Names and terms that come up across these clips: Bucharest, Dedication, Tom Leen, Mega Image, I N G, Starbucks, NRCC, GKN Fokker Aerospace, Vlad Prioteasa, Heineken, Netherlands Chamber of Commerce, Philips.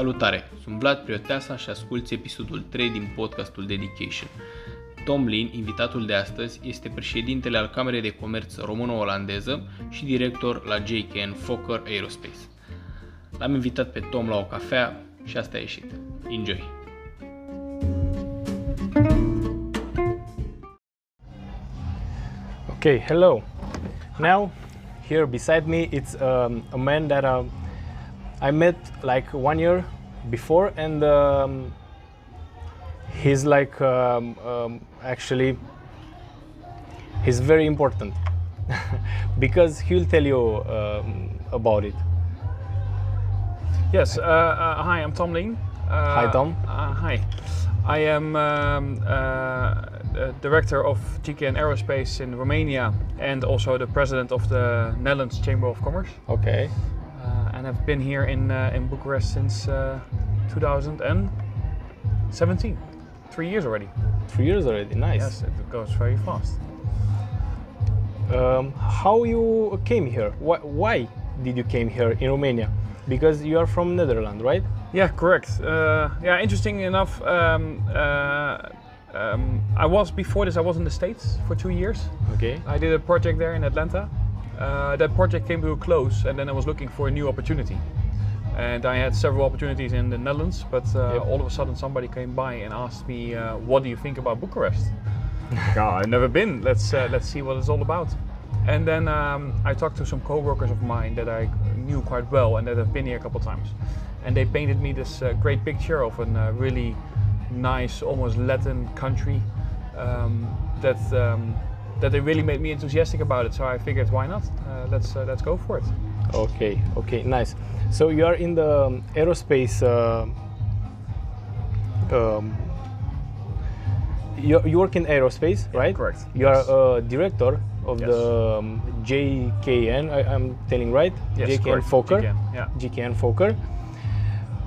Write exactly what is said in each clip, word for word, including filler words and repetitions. Salutare! Sunt Vlad Prioteasa și asculți episodul trei din podcastul Dedication. Tom Leen, invitatul de astăzi, este președintele al Camerei de Comerț româno-olandeză și director la G K N Fokker Aerospace. L-am invitat pe Tom la o cafea și asta a ieșit. Enjoy! Okay, hello! Now, here beside me, it's um, a man that... Uh, I met like one year before, and um, he's like um, um, actually he's very important because he'll tell you um, about it. Yes. Uh, uh, hi, I'm Tom Leen. Uh, hi, Tom. Uh, hi. I am um, uh, director of G K N Aerospace in Romania, and also the president of the Netherlands Chamber of Commerce. Okay. And I've been here in uh, in Bucharest since uh, two thousand seventeen. Three years already. Three years already. Nice. Yes, it goes very fast. Um, how you came here? Why, why did you came here in Romania? Because you are from Netherlands, right? Yeah, correct. Uh, yeah, interesting enough. Um, uh, um, I was before this. I was in the States for two years. Okay. I did a project there in Atlanta. Uh, that project came to a close, and then I was looking for a new opportunity. And I had several opportunities in the Netherlands, but uh, yep. all of a sudden somebody came by and asked me, uh, "What do you think about Bucharest?" oh, I've never been. Let's uh, let's see what it's all about. And then um, I talked to some co-workers of mine that I knew quite well and that have been here a couple times, and they painted me this uh, great picture of a uh, really nice, almost Latin country um, that. Um, that they really made me enthusiastic about it, so I figured why not, uh, let's uh, let's go for it. Okay, okay, nice. So you are in the um, aerospace, uh, um, you, you work in aerospace, yeah, right? Correct. You yes. are uh, director of yes. the um, G K N, I, I'm telling right? Yes, G K N Fokker. G K N, yeah. G K N Fokker.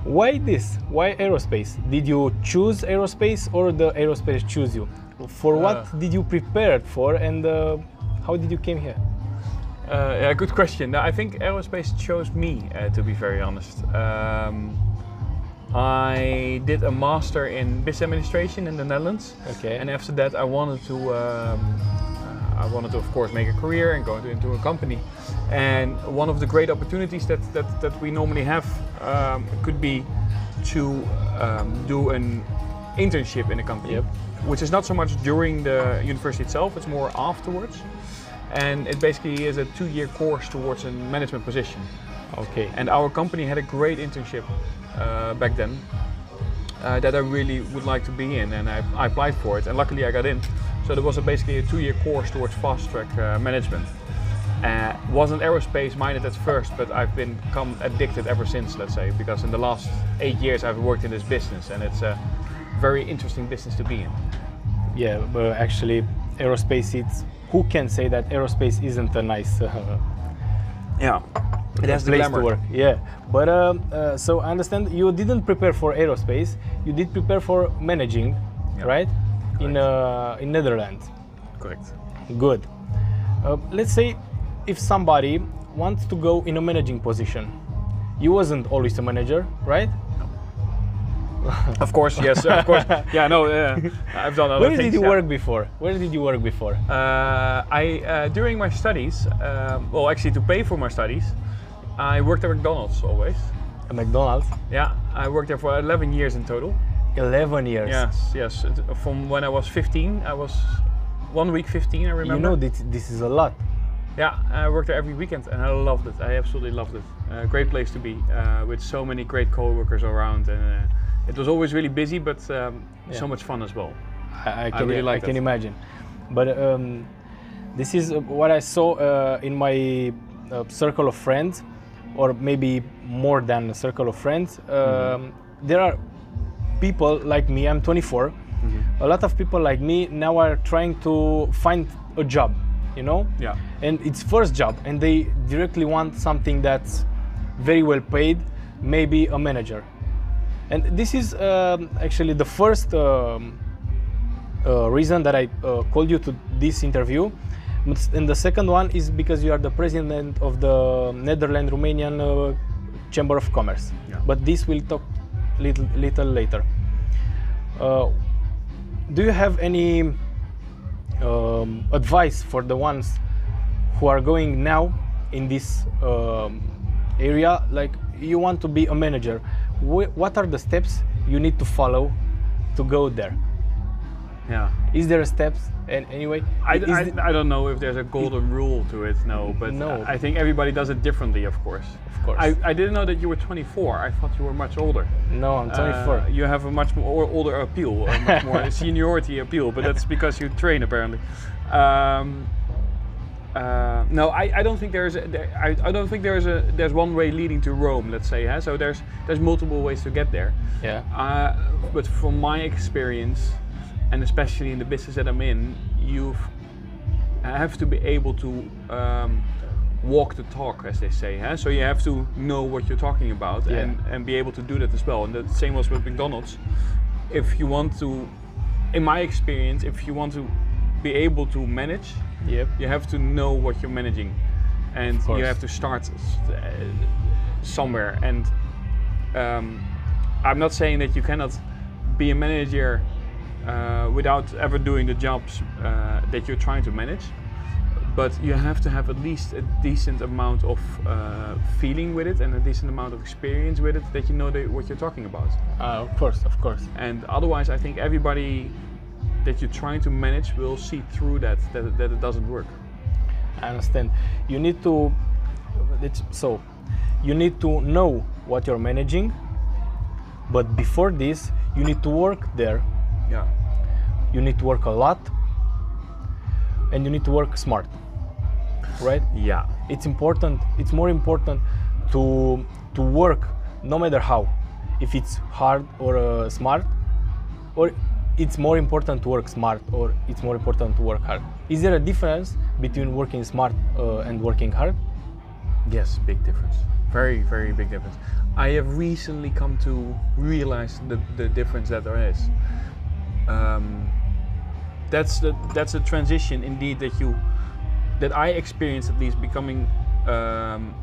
Why this? Why aerospace? Did you choose aerospace or the aerospace choose you? For what uh, did you prepare for, and uh, how did you came here? Uh, yeah, good question. Now, I think aerospace chose me, uh, to be very honest. Um, I did a master in business administration in the Netherlands. Okay. And after that, I wanted to, um, I wanted to, of course, make a career and go into a company. And one of the great opportunities that that, that we normally have um, could be to um, do an internship in a company. Yep. Which is not so much during the university itself, it's more afterwards. And it basically is a two-year course towards a management position. Okay. And our company had a great internship uh, back then uh, that I really would like to be in, and I, I applied for it, and luckily I got in. So there was a basically a two-year course towards fast-track uh, management. Uh, wasn't aerospace-minded at first, but I've become addicted ever since, let's say, because in the last eight years I've worked in this business, and it's a very interesting business to be in. Yeah, but actually aerospace, it's, who can say that aerospace isn't a nice uh, yeah it has place to work. Yeah, but um, uh, so I understand you didn't prepare for aerospace, you did prepare for managing, yep. right? Correct. In uh, in Netherlands. Correct. Good. Uh, let's say if somebody wants to go in a managing position, you wasn't always a manager, right? Of course, yes, of course. Yeah, no, uh, I've done other Where things. Where did you yeah. work before? Where did you work before? Uh, I uh, during my studies, um, well, actually to pay for my studies, I worked at McDonald's always. At McDonald's? Yeah, I worked there for eleven years in total. eleven years? Yes, yes. From when I was fifteen, I was one week fifteen, I remember. You know, this, this is a lot. Yeah, I worked there every weekend and I loved it. I absolutely loved it. Uh, great place to be, uh, with so many great co-workers around. and. Uh, It was always really busy, but um, yeah. so much fun as well. I, I can, I really like I can imagine. But um, this is what I saw uh, in my uh, circle of friends, or maybe more than a circle of friends. Um, mm-hmm. There are people like me, I'm twenty-four, mm-hmm. a lot of people like me now are trying to find a job, you know? Yeah. And it's first job, and they directly want something that's very well paid, maybe a manager. And this is um, actually the first um, uh, reason that I uh, called you to this interview. And the second one is because you are the president of the Netherlands Romanian uh, Chamber of Commerce. Yeah. But this we'll talk little, little later. Uh, do you have any um, advice for the ones who are going now in this um, area? Like, you want to be a manager, Wh what are the steps you need to follow to go there? Yeah. Is there a steps? And anyway, I, I, I don't know if there's a golden rule to it. No, but no. I think everybody does it differently. Of course. Of course. I, I didn't know that you were twenty-four. I thought you were much older. No, I'm twenty-four. Uh, you have a much more older appeal, a much more seniority appeal. But that's because you train apparently. Um, uh, no, I, I don't think there's. A, there, I, I don't think there's a. There's one way leading to Rome. Let's say. Huh? So there's there's multiple ways to get there. Yeah. Uh, but from my experience, and especially in the business that I'm in, you have to be able to um, walk the talk, as they say. Huh? So you have to know what you're talking about, yeah, and, and be able to do that as well. And the same was with McDonald's. If you want to, in my experience, if you want to be able to manage, yep, you have to know what you're managing. And you have to start somewhere. And um, I'm not saying that you cannot be a manager Uh, without ever doing the jobs uh, that you're trying to manage, but you have to have at least a decent amount of uh, feeling with it and a decent amount of experience with it, that you know that what you're talking about. Uh, of course, of course. And otherwise, I think everybody that you're trying to manage will see through that, that, that it doesn't work. I understand. You need to, it's, so you need to know what you're managing, but before this, you need to work there. Yeah. You need to work a lot, and you need to work smart, right? Yeah. It's important. It's more important to to work, no matter how, if it's hard or uh, smart, or it's more important to work smart, or it's more important to work hard. Is there a difference between working smart uh, and working hard? Yes, big difference. Very, very big difference. I have recently come to realize the the difference that there is. Um, that's the that's a transition indeed that you that I experienced, at least becoming um,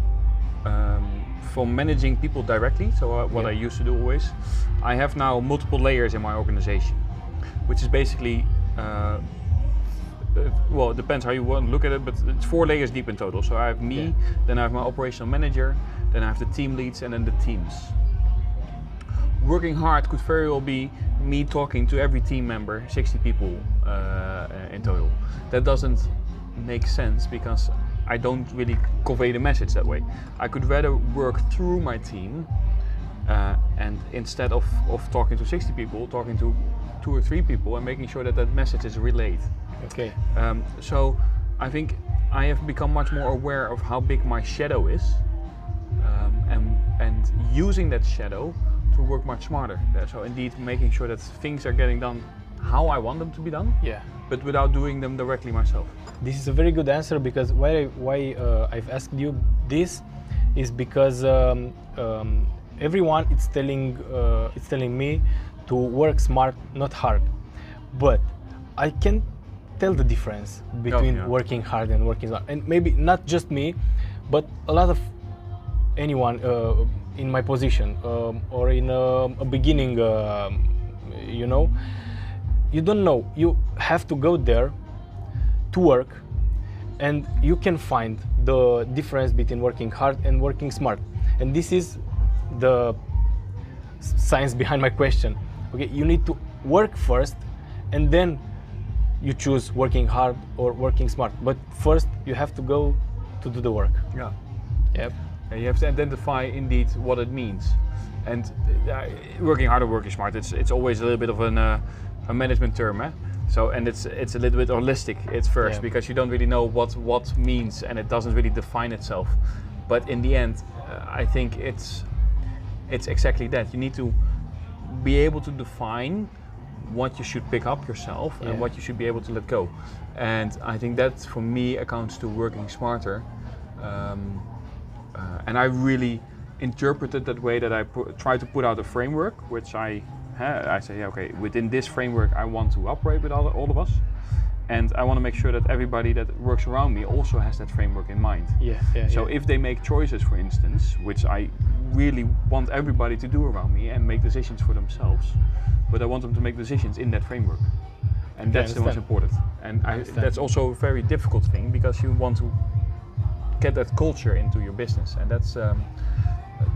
um, from managing people directly. So uh, what yeah. I used to do always, I have now multiple layers in my organization, which is basically uh, uh, well, it depends how you want to look at it, but it's four layers deep in total. So I have me, yeah. then I have my operational manager, then I have the team leads, and then the teams. Working hard could very well be me talking to every team member, sixty people uh, in total. That doesn't make sense because I don't really convey the message that way. I could rather work through my team uh, and instead of, of talking to sixty people, talking to two or three people and making sure that that message is relayed. Okay. Um, so I think I have become much more aware of how big my shadow is um, and, and using that shadow to work much smarter. So indeed making sure that things are getting done how I want them to be done, yeah, but without doing them directly myself. This is a very good answer, because why, why uh, I've asked you this is because um, um, everyone is telling, uh, it's telling me to work smart, not hard. But I can tell the difference between oh, yeah. working hard and working smart. And maybe not just me, but a lot of anyone uh, in my position um, or in a, a beginning, uh, you know, you don't know. You have to go there to work, and you can find the difference between working hard and working smart. And this is the science behind my question. Okay, you need to work first, and then you choose working hard or working smart. But first, you have to go to do the work. Yeah. Yep. And you have to identify indeed what it means. And uh, working hard or working smart, it's it's always a little bit of an, uh, a management term, eh? So, and it's it's a little bit holistic at first, yeah, because you don't really know what what means, and it doesn't really define itself. But in the end, uh, I think it's it's exactly that. You need to be able to define what you should pick up yourself, yeah, and what you should be able to let go. And I think that for me accounts to working smarter. Um, Uh, and I really interpret it that way, that I try to put out a framework, which I, uh, I say, yeah, okay, within this framework I want to operate with all, all of us. And I want to make sure that everybody that works around me also has that framework in mind. Yeah, yeah, so yeah. if they make choices, for instance, which I really want everybody to do around me and make decisions for themselves, but I want them to make decisions in that framework. And that's the most important. And I, that's also a very difficult thing, because you want to get that culture into your business. And that's um,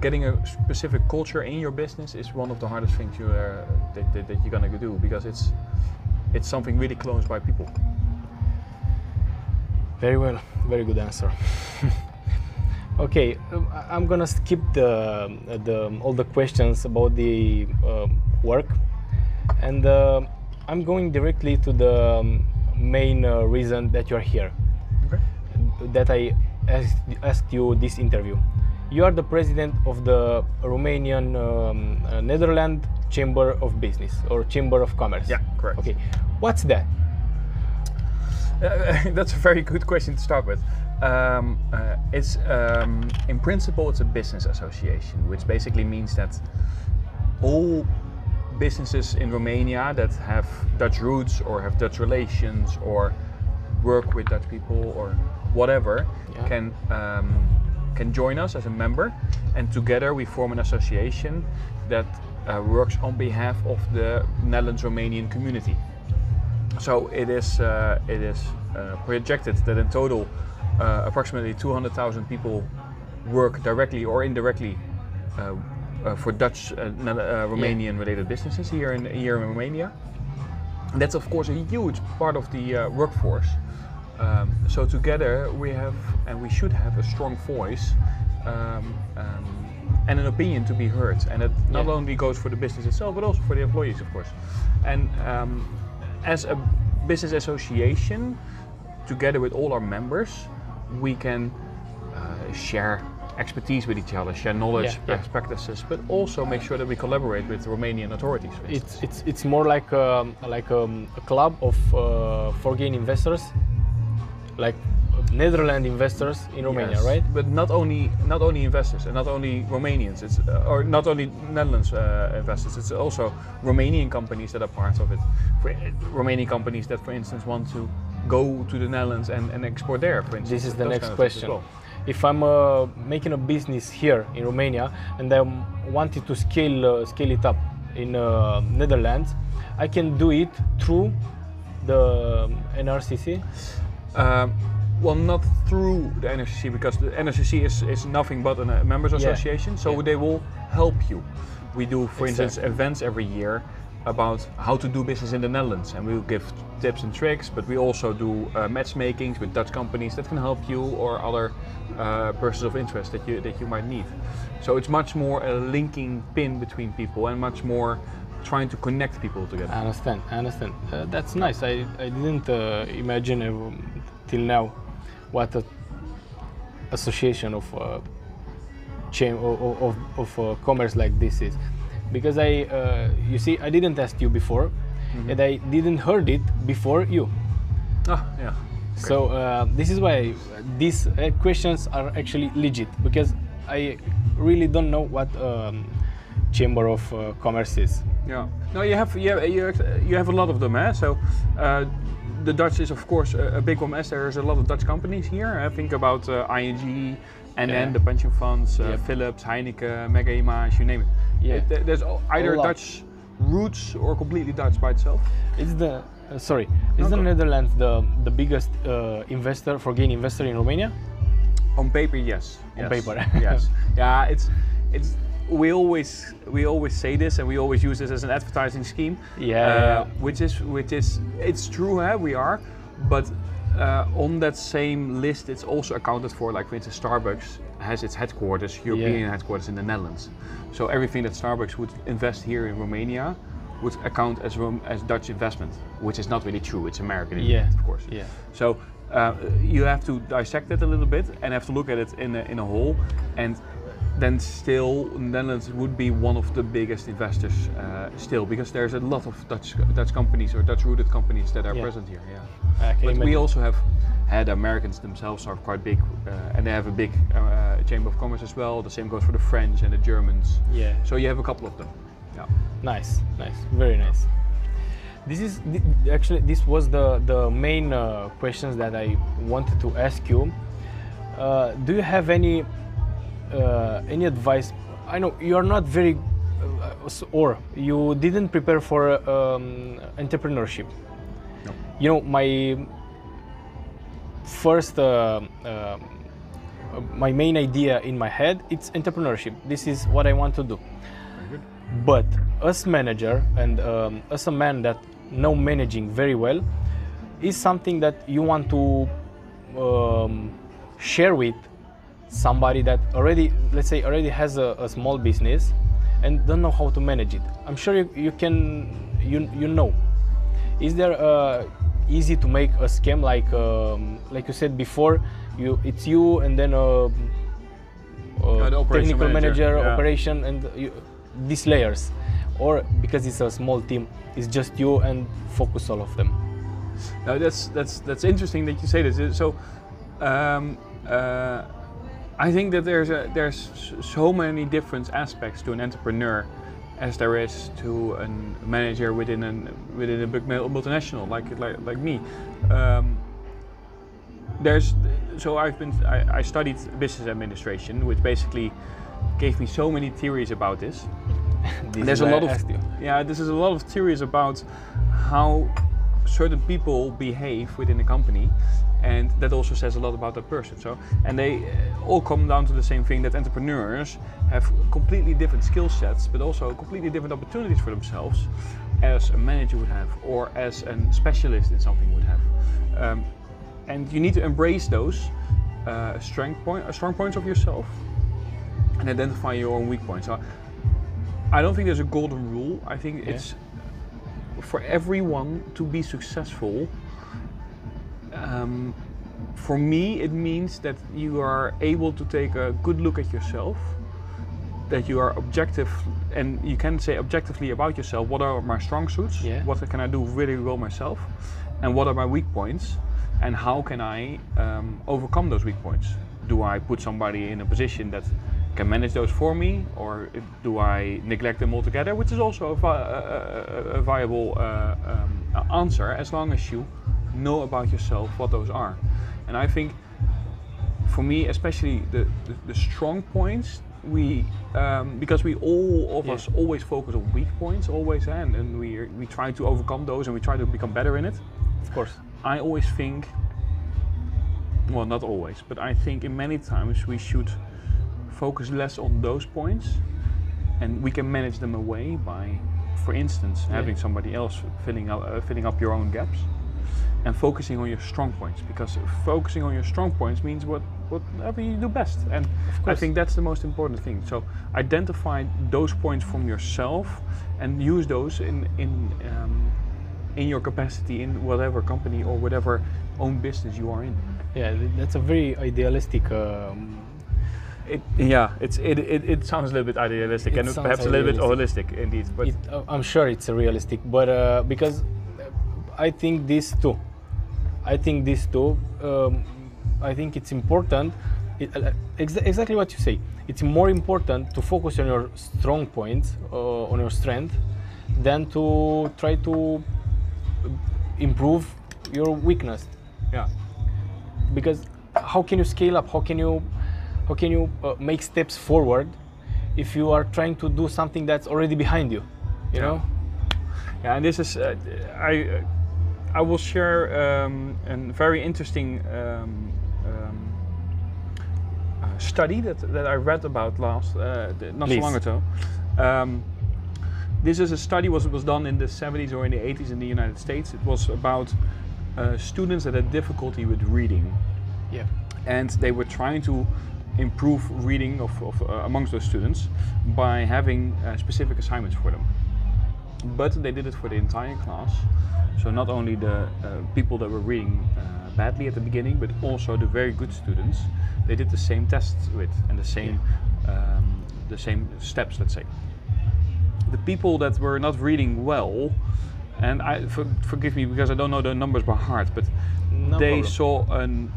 getting a specific culture in your business is one of the hardest things you, uh, that, that, that you're going to do, because it's it's something really close by people. Very well, very good answer. Okay, I'm gonna skip the, the all the questions about the uh, work, and uh, I'm going directly to the main uh, reason that you're here. Okay. That I asked, asked you this interview. You are the president of the Romanian um, uh, Netherlands Chamber of Business or Chamber of Commerce. Yeah, correct. Okay, what's that? Uh, that's a very good question to start with. Um, uh, it's um, in principle it's a business association, which basically means that all businesses in Romania that have Dutch roots or have Dutch relations or work with Dutch people or whatever yeah. can um, can join us as a member, and together we form an association that uh, works on behalf of the Netherlands Romanian community. So it is uh, it is uh, projected that in total uh, approximately two hundred thousand people work directly or indirectly uh, uh, for Dutch uh, uh, Romanian related businesses here in here in Romania. And that's of course a huge part of the uh, workforce. Um, so together we have and we should have a strong voice um, um, and an opinion to be heard, and it not yeah. only goes for the business itself but also for the employees, of course. And um, as a business association, together with all our members, we can uh, share expertise with each other, share knowledge, yeah, best yeah. practices, but also make sure that we collaborate with Romanian authorities. It's it's it's more like a, like a, a club of uh, foreign investors, like Netherlands investors in Romania, yes, right? But not only not only investors and not only Romanians, it's uh, or not only Netherlands uh, investors. It's also Romanian companies that are part of it. For, uh, Romanian companies that, for instance, want to go to the Netherlands and, and export there. For instance, this is the next question. Well. If I'm uh, making a business here in Romania and I wanted to scale uh, scale it up in uh, Netherlands, I can do it through the N R C C. Uh, Well, not through the N R C C, because the N R C C is, is nothing but a members association, yeah. so yeah. they will help you. We do, for exactly. instance, events every year about how to do business in the Netherlands, and we'll give tips and tricks, but we also do uh, matchmakings with Dutch companies that can help you or other uh, persons of interest that you, that you might need. So it's much more a linking pin between people and much more trying to connect people together. I understand, I understand. Uh, that's nice. I, I didn't uh, imagine uh, till now what an association of uh, chain of, of, of uh, commerce like this is, because I uh, you see I didn't ask you before, mm-hmm. and I didn't heard it before you. Ah, yeah. Okay. So uh, this is why these uh, questions are actually legit, because I really don't know what um, Chamber of uh, Commerce is. Yeah. No, you have you have, you have a lot of them, eh? So. Uh, The Dutch is of course a, a big one, as there's a lot of Dutch companies here. I think about uh, I N G, and yeah. then the pension funds, uh, yep. Philips, Heineken, Mega Image, you name it. Yeah. It there's either Dutch roots or completely Dutch by itself. Is the uh, sorry, is okay. the Netherlands the the biggest uh, investor, foreign investor in Romania? On paper, yes. On yes. paper, yes. Yeah, it's it's. We always we always say this, and we always use this as an advertising scheme. Yeah, uh, yeah. which is which is it's true. Huh? We are, but uh, on that same list, it's also accounted for. Like for instance, Starbucks has its headquarters, European yeah. headquarters in the Netherlands. So everything that Starbucks would invest here in Romania would account as as Dutch investment, which is not really true. It's American, yeah, of course. Yeah. So uh, you have to dissect it a little bit and have to look at it in a, in a whole, and. Then still Netherlands would be one of the biggest investors uh, still, because there's a lot of Dutch Dutch companies or Dutch rooted companies that are yeah. present here. Yeah, uh, but imagine. We also have had Americans themselves are quite big, uh, and they have a big uh, Chamber of Commerce as well. The same goes for the French and the Germans. Yeah. So you have a couple of them. Yeah. Nice, nice, very nice. This is th actually this was the the main uh, questions that I wanted to ask you. Uh, do you have any uh, any advice? I know you are not very, uh, or you didn't prepare for um, entrepreneurship. No. You know, my first, uh, uh, my main idea in my head, it's entrepreneurship. This is what I want to do. Very good. But as manager and um, as a man that know managing very well, is something that you want to um, share with somebody that already, let's say, already has a, a small business and don't know how to manage it. I'm sure you, you can, you, you know. Is there uh, easy to make a scam like um, like you said before? You it's you and then a, a yeah, technical manager, manager yeah. operation and you, these layers, or because it's a small team, it's just you and focus all of them. Now that's that's that's interesting that you say this. So. Um, uh, I think that there's a, there's so many different aspects to an entrepreneur, as there is to a manager within an within a big multinational like like like me. Um, there's so I've been I, I studied business administration, which basically gave me so many theories about this. this there's a lot of yeah, this is a lot of theories about how certain people behave within a company. And that also says a lot about that person. So, and they uh, all come down to the same thing, that entrepreneurs have completely different skill sets, but also completely different opportunities for themselves as a manager would have, or as a specialist in something would have. Um, and you need to embrace those uh, strength point, uh, strong points of yourself and identify your own weak points. So I don't think there's a golden rule. I think yeah. it's for everyone to be successful. Um, for me, it means that you are able to take a good look at yourself, that you are objective, and you can say objectively about yourself, what are my strong suits, yeah. what can I do really well myself, and what are my weak points, and how can I um, overcome those weak points? Do I put somebody in a position that can manage those for me, or do I neglect them altogether? Which is also a, vi a, a viable uh, um, answer, as long as you know about yourself what those are. And I think for me especially the the, the strong points, we um, because we all of yeah. us always focus on weak points always, and and we are, we try to overcome those and we try to become better in it. Of course, I always think, well, not always, but I think in many times we should focus less on those points, and we can manage them away by, for instance, yeah. having somebody else filling up uh, filling up your own gaps. And focusing on your strong points, because focusing on your strong points means what whatever you do best, and I think that's the most important thing. So identify those points from yourself and use those in in um, in your capacity in whatever company or whatever own business you are in. Yeah, that's a very idealistic. Um, it, yeah, it's it, it it sounds a little bit idealistic and perhaps a little bit holistic indeed. But it, uh, I'm sure it's realistic, but uh, because I think this too. I think this too, um, I think it's important, it, uh, ex exactly what you say, it's more important to focus on your strong points, uh, on your strength, than to try to improve your weakness. Yeah. Because how can you scale up, how can you, how can you uh, make steps forward if you are trying to do something that's already behind you, you yeah. know? Yeah, and this is, uh, I. Uh, I will share um, a very interesting um, um, uh, study that, that I read about last, uh, not Please. so long ago. Um, this is a study was was done in the seventies or in the eighties in the United States. It was about uh, students that had difficulty with reading. Yeah. And they were trying to improve reading of, of uh, amongst those students by having uh, specific assignments for them. But they did it for the entire class. So not only the uh, people that were reading uh, badly at the beginning, but also the very good students, they did the same tests with and the same, yeah. um, the same steps, let's say. The people that were not reading well, and I, for, forgive me because I don't know the numbers by heart, but no they problem. saw an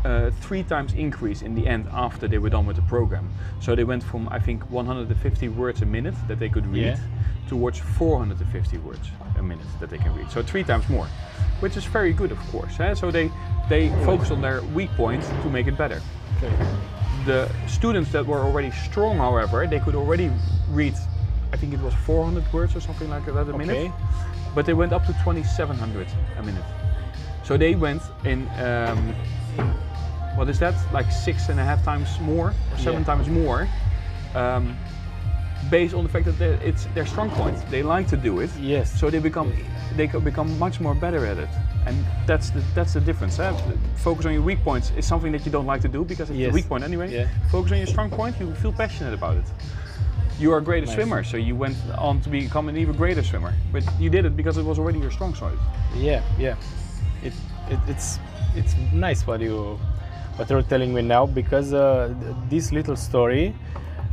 Uh, three times increase in the end after they were done with the program. So they went from, I think, one hundred fifty words a minute that they could read yeah. towards four hundred fifty words a minute that they can read. So three times more, which is very good, of course. Eh? So they, they focus on their weak points to make it better. Okay. The students that were already strong, however, they could already read, I think it was four hundred words or something like that a okay. minute. But they went up to twenty-seven hundred a minute. So they went in, um, what is that, like six and a half times more, or seven yeah. times more, um, based on the fact that they're, it's their strong point. They like to do it, yes. so they become they become much more better at it. And that's the, that's the difference. Eh? Focus on your weak points is something that you don't like to do because it's yes. a weak point anyway. Yeah. Focus on your strong point, you feel passionate about it. You are a greater nice. swimmer, so you went on to become an even greater swimmer. But you did it because it was already your strong side. Yeah, yeah. It, it, it's it's nice what you what you're telling me now, because uh, this little story,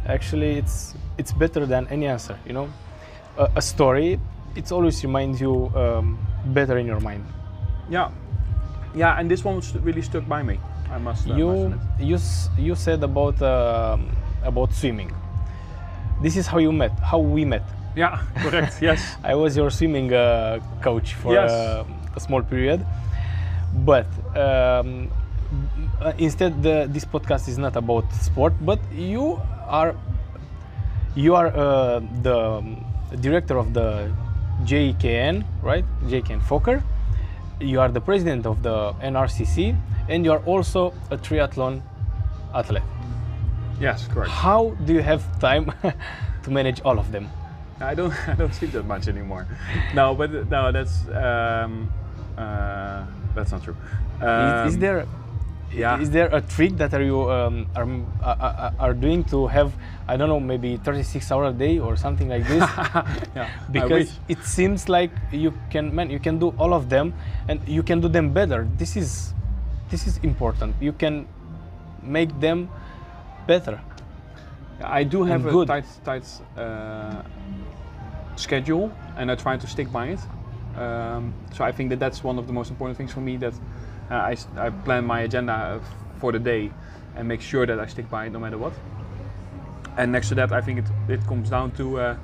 actually, it's it's better than any answer. You know, a, a story, it always reminds you um, better in your mind. Yeah, yeah. And this one really stuck by me. I must. Uh, you you you said about uh, about swimming. This is how you met, how we met. Yeah, correct, yes. I was your swimming uh, coach for yes. uh, a small period. But um, instead, the, this podcast is not about sport, but you are you are uh, the director of the G K N, right? G K N Fokker. You are the president of the N R C C, and you are also a triathlon athlete. Yes, correct. How do you have time to manage all of them? I don't. I don't sleep that much anymore. No, but no, that's um, uh, that's not true. Um, is, is there? Yeah. Is there a trick that are you um, are uh, are doing to have? I don't know, maybe thirty-six hours a day or something like this. Yeah, because it seems like you can man, you can do all of them, and you can do them better. This is, this is important. You can make them better. I do have a tight, tight uh, schedule, and I try to stick by it. Um, so I think that that's one of the most important things for me, that uh, I, I plan my agenda for the day and make sure that I stick by it no matter what. And next to that, I think it, it comes down to, uh,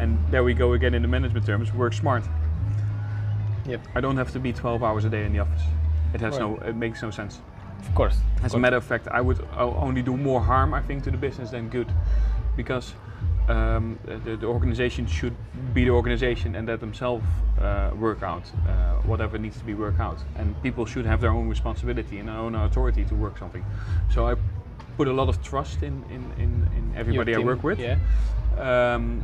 and there we go again in the management terms, work smart. Yep. I don't have to be twelve hours a day in the office. It has right. no, it makes no sense. Of course. As of course. a matter of fact, I would only do more harm, I think, to the business than good, because um, the, the organization should be the organization and let themselves uh, work out uh, whatever needs to be worked out. And people should have their own responsibility and their own authority to work something. So I put a lot of trust in in, in, in everybody I work with, yeah. um,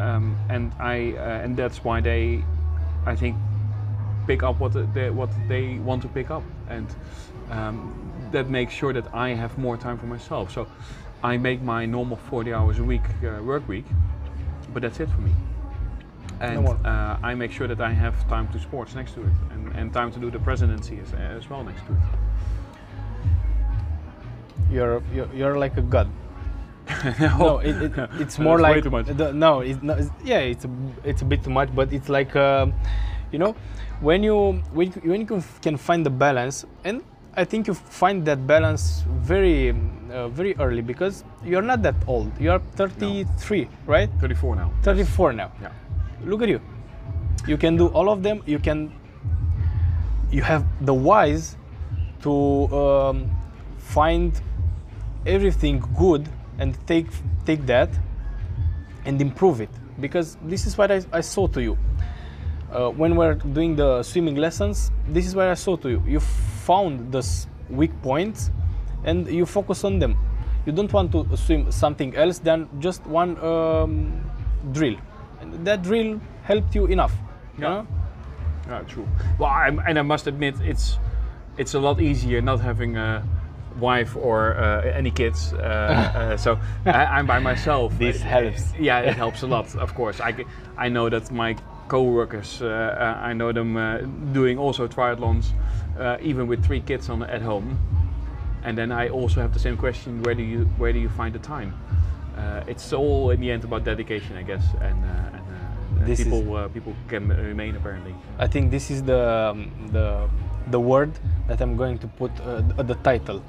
um, and I uh, and that's why they, I think, pick up what they, what they want to pick up. And Um, that makes sure that I have more time for myself. So I make my normal forty hours a week uh, work week, but that's it for me. And no uh, I make sure that I have time to sports next to it, and, and time to do the presidency as, as well next to it. You're you're, you're like a god. no, no it, it, it's more like way too much. The, no, it, no, it's, yeah, it's a, it's a bit too much, but it's like uh, you know, when you when you, when you can find the balance. And I think you find that balance very, uh, very early, because you're not that old. You are thirty-three, no. right? thirty-four now. thirty-four yes. now. Yeah. Look at you. You can do all of them. You can. You have the wise to um, find everything good and take take that and improve it, because this is what I, I saw to you uh, when we're doing the swimming lessons. This is what I saw to you. You. Found those weak points, and you focus on them. You don't want to swim something else than just one um, drill. And that drill helped you enough. Yeah, yeah, true. Well, I'm, and I must admit, it's it's a lot easier not having a wife or uh, any kids. Uh, uh, so I, I'm by myself. This it, helps. Yeah, it helps a lot. Of course, I I know that my co-workers, uh, I know them uh, doing also triathlons. Uh, even with three kids on at home, and then I also have the same question: where do you where do you find the time? Uh, it's all in the end about dedication, I guess, and, uh, and uh, this people uh, people can remain apparently. I think this is the um, the the word that I'm going to put uh, the title: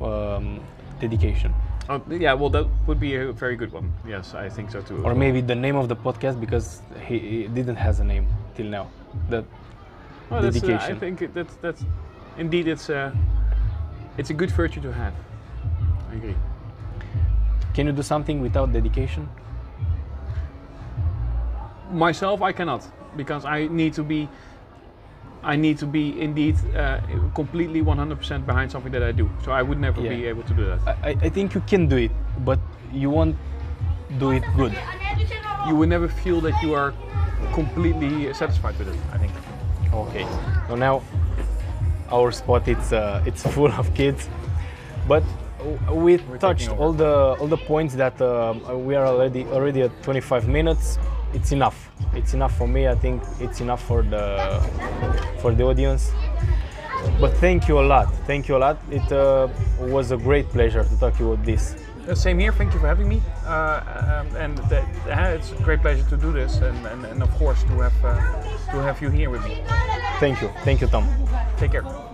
um, dedication. Oh, yeah, well, that would be a very good one. Yes, I think so too. Or maybe the name of the podcast, because he, he didn't has a name till now. That well, dedication. That's, uh, I think that's that's indeed it's a it's a good virtue to have. I agree. Can you do something without dedication? Myself, I cannot, because I need to be. I need to be indeed uh, completely one hundred percent behind something that I do. So I would never yeah. be able to do that. I, I think you can do it, but you won't do it good. You will never feel that you are completely satisfied with it, I think. Okay. So now our spot it's uh, it's full of kids, but we We're touched all the all the points that uh, we are already already at twenty-five minutes. It's enough. It's enough for me. I think it's enough for the for the audience. But thank you a lot. Thank you a lot. It uh, was a great pleasure to talk to you about this. Uh, same here. Thank you for having me. Uh, um, and th uh, it's a great pleasure to do this, and, and, and of course to have uh, to have you here with me. Thank you. Thank you, Tom. Take care.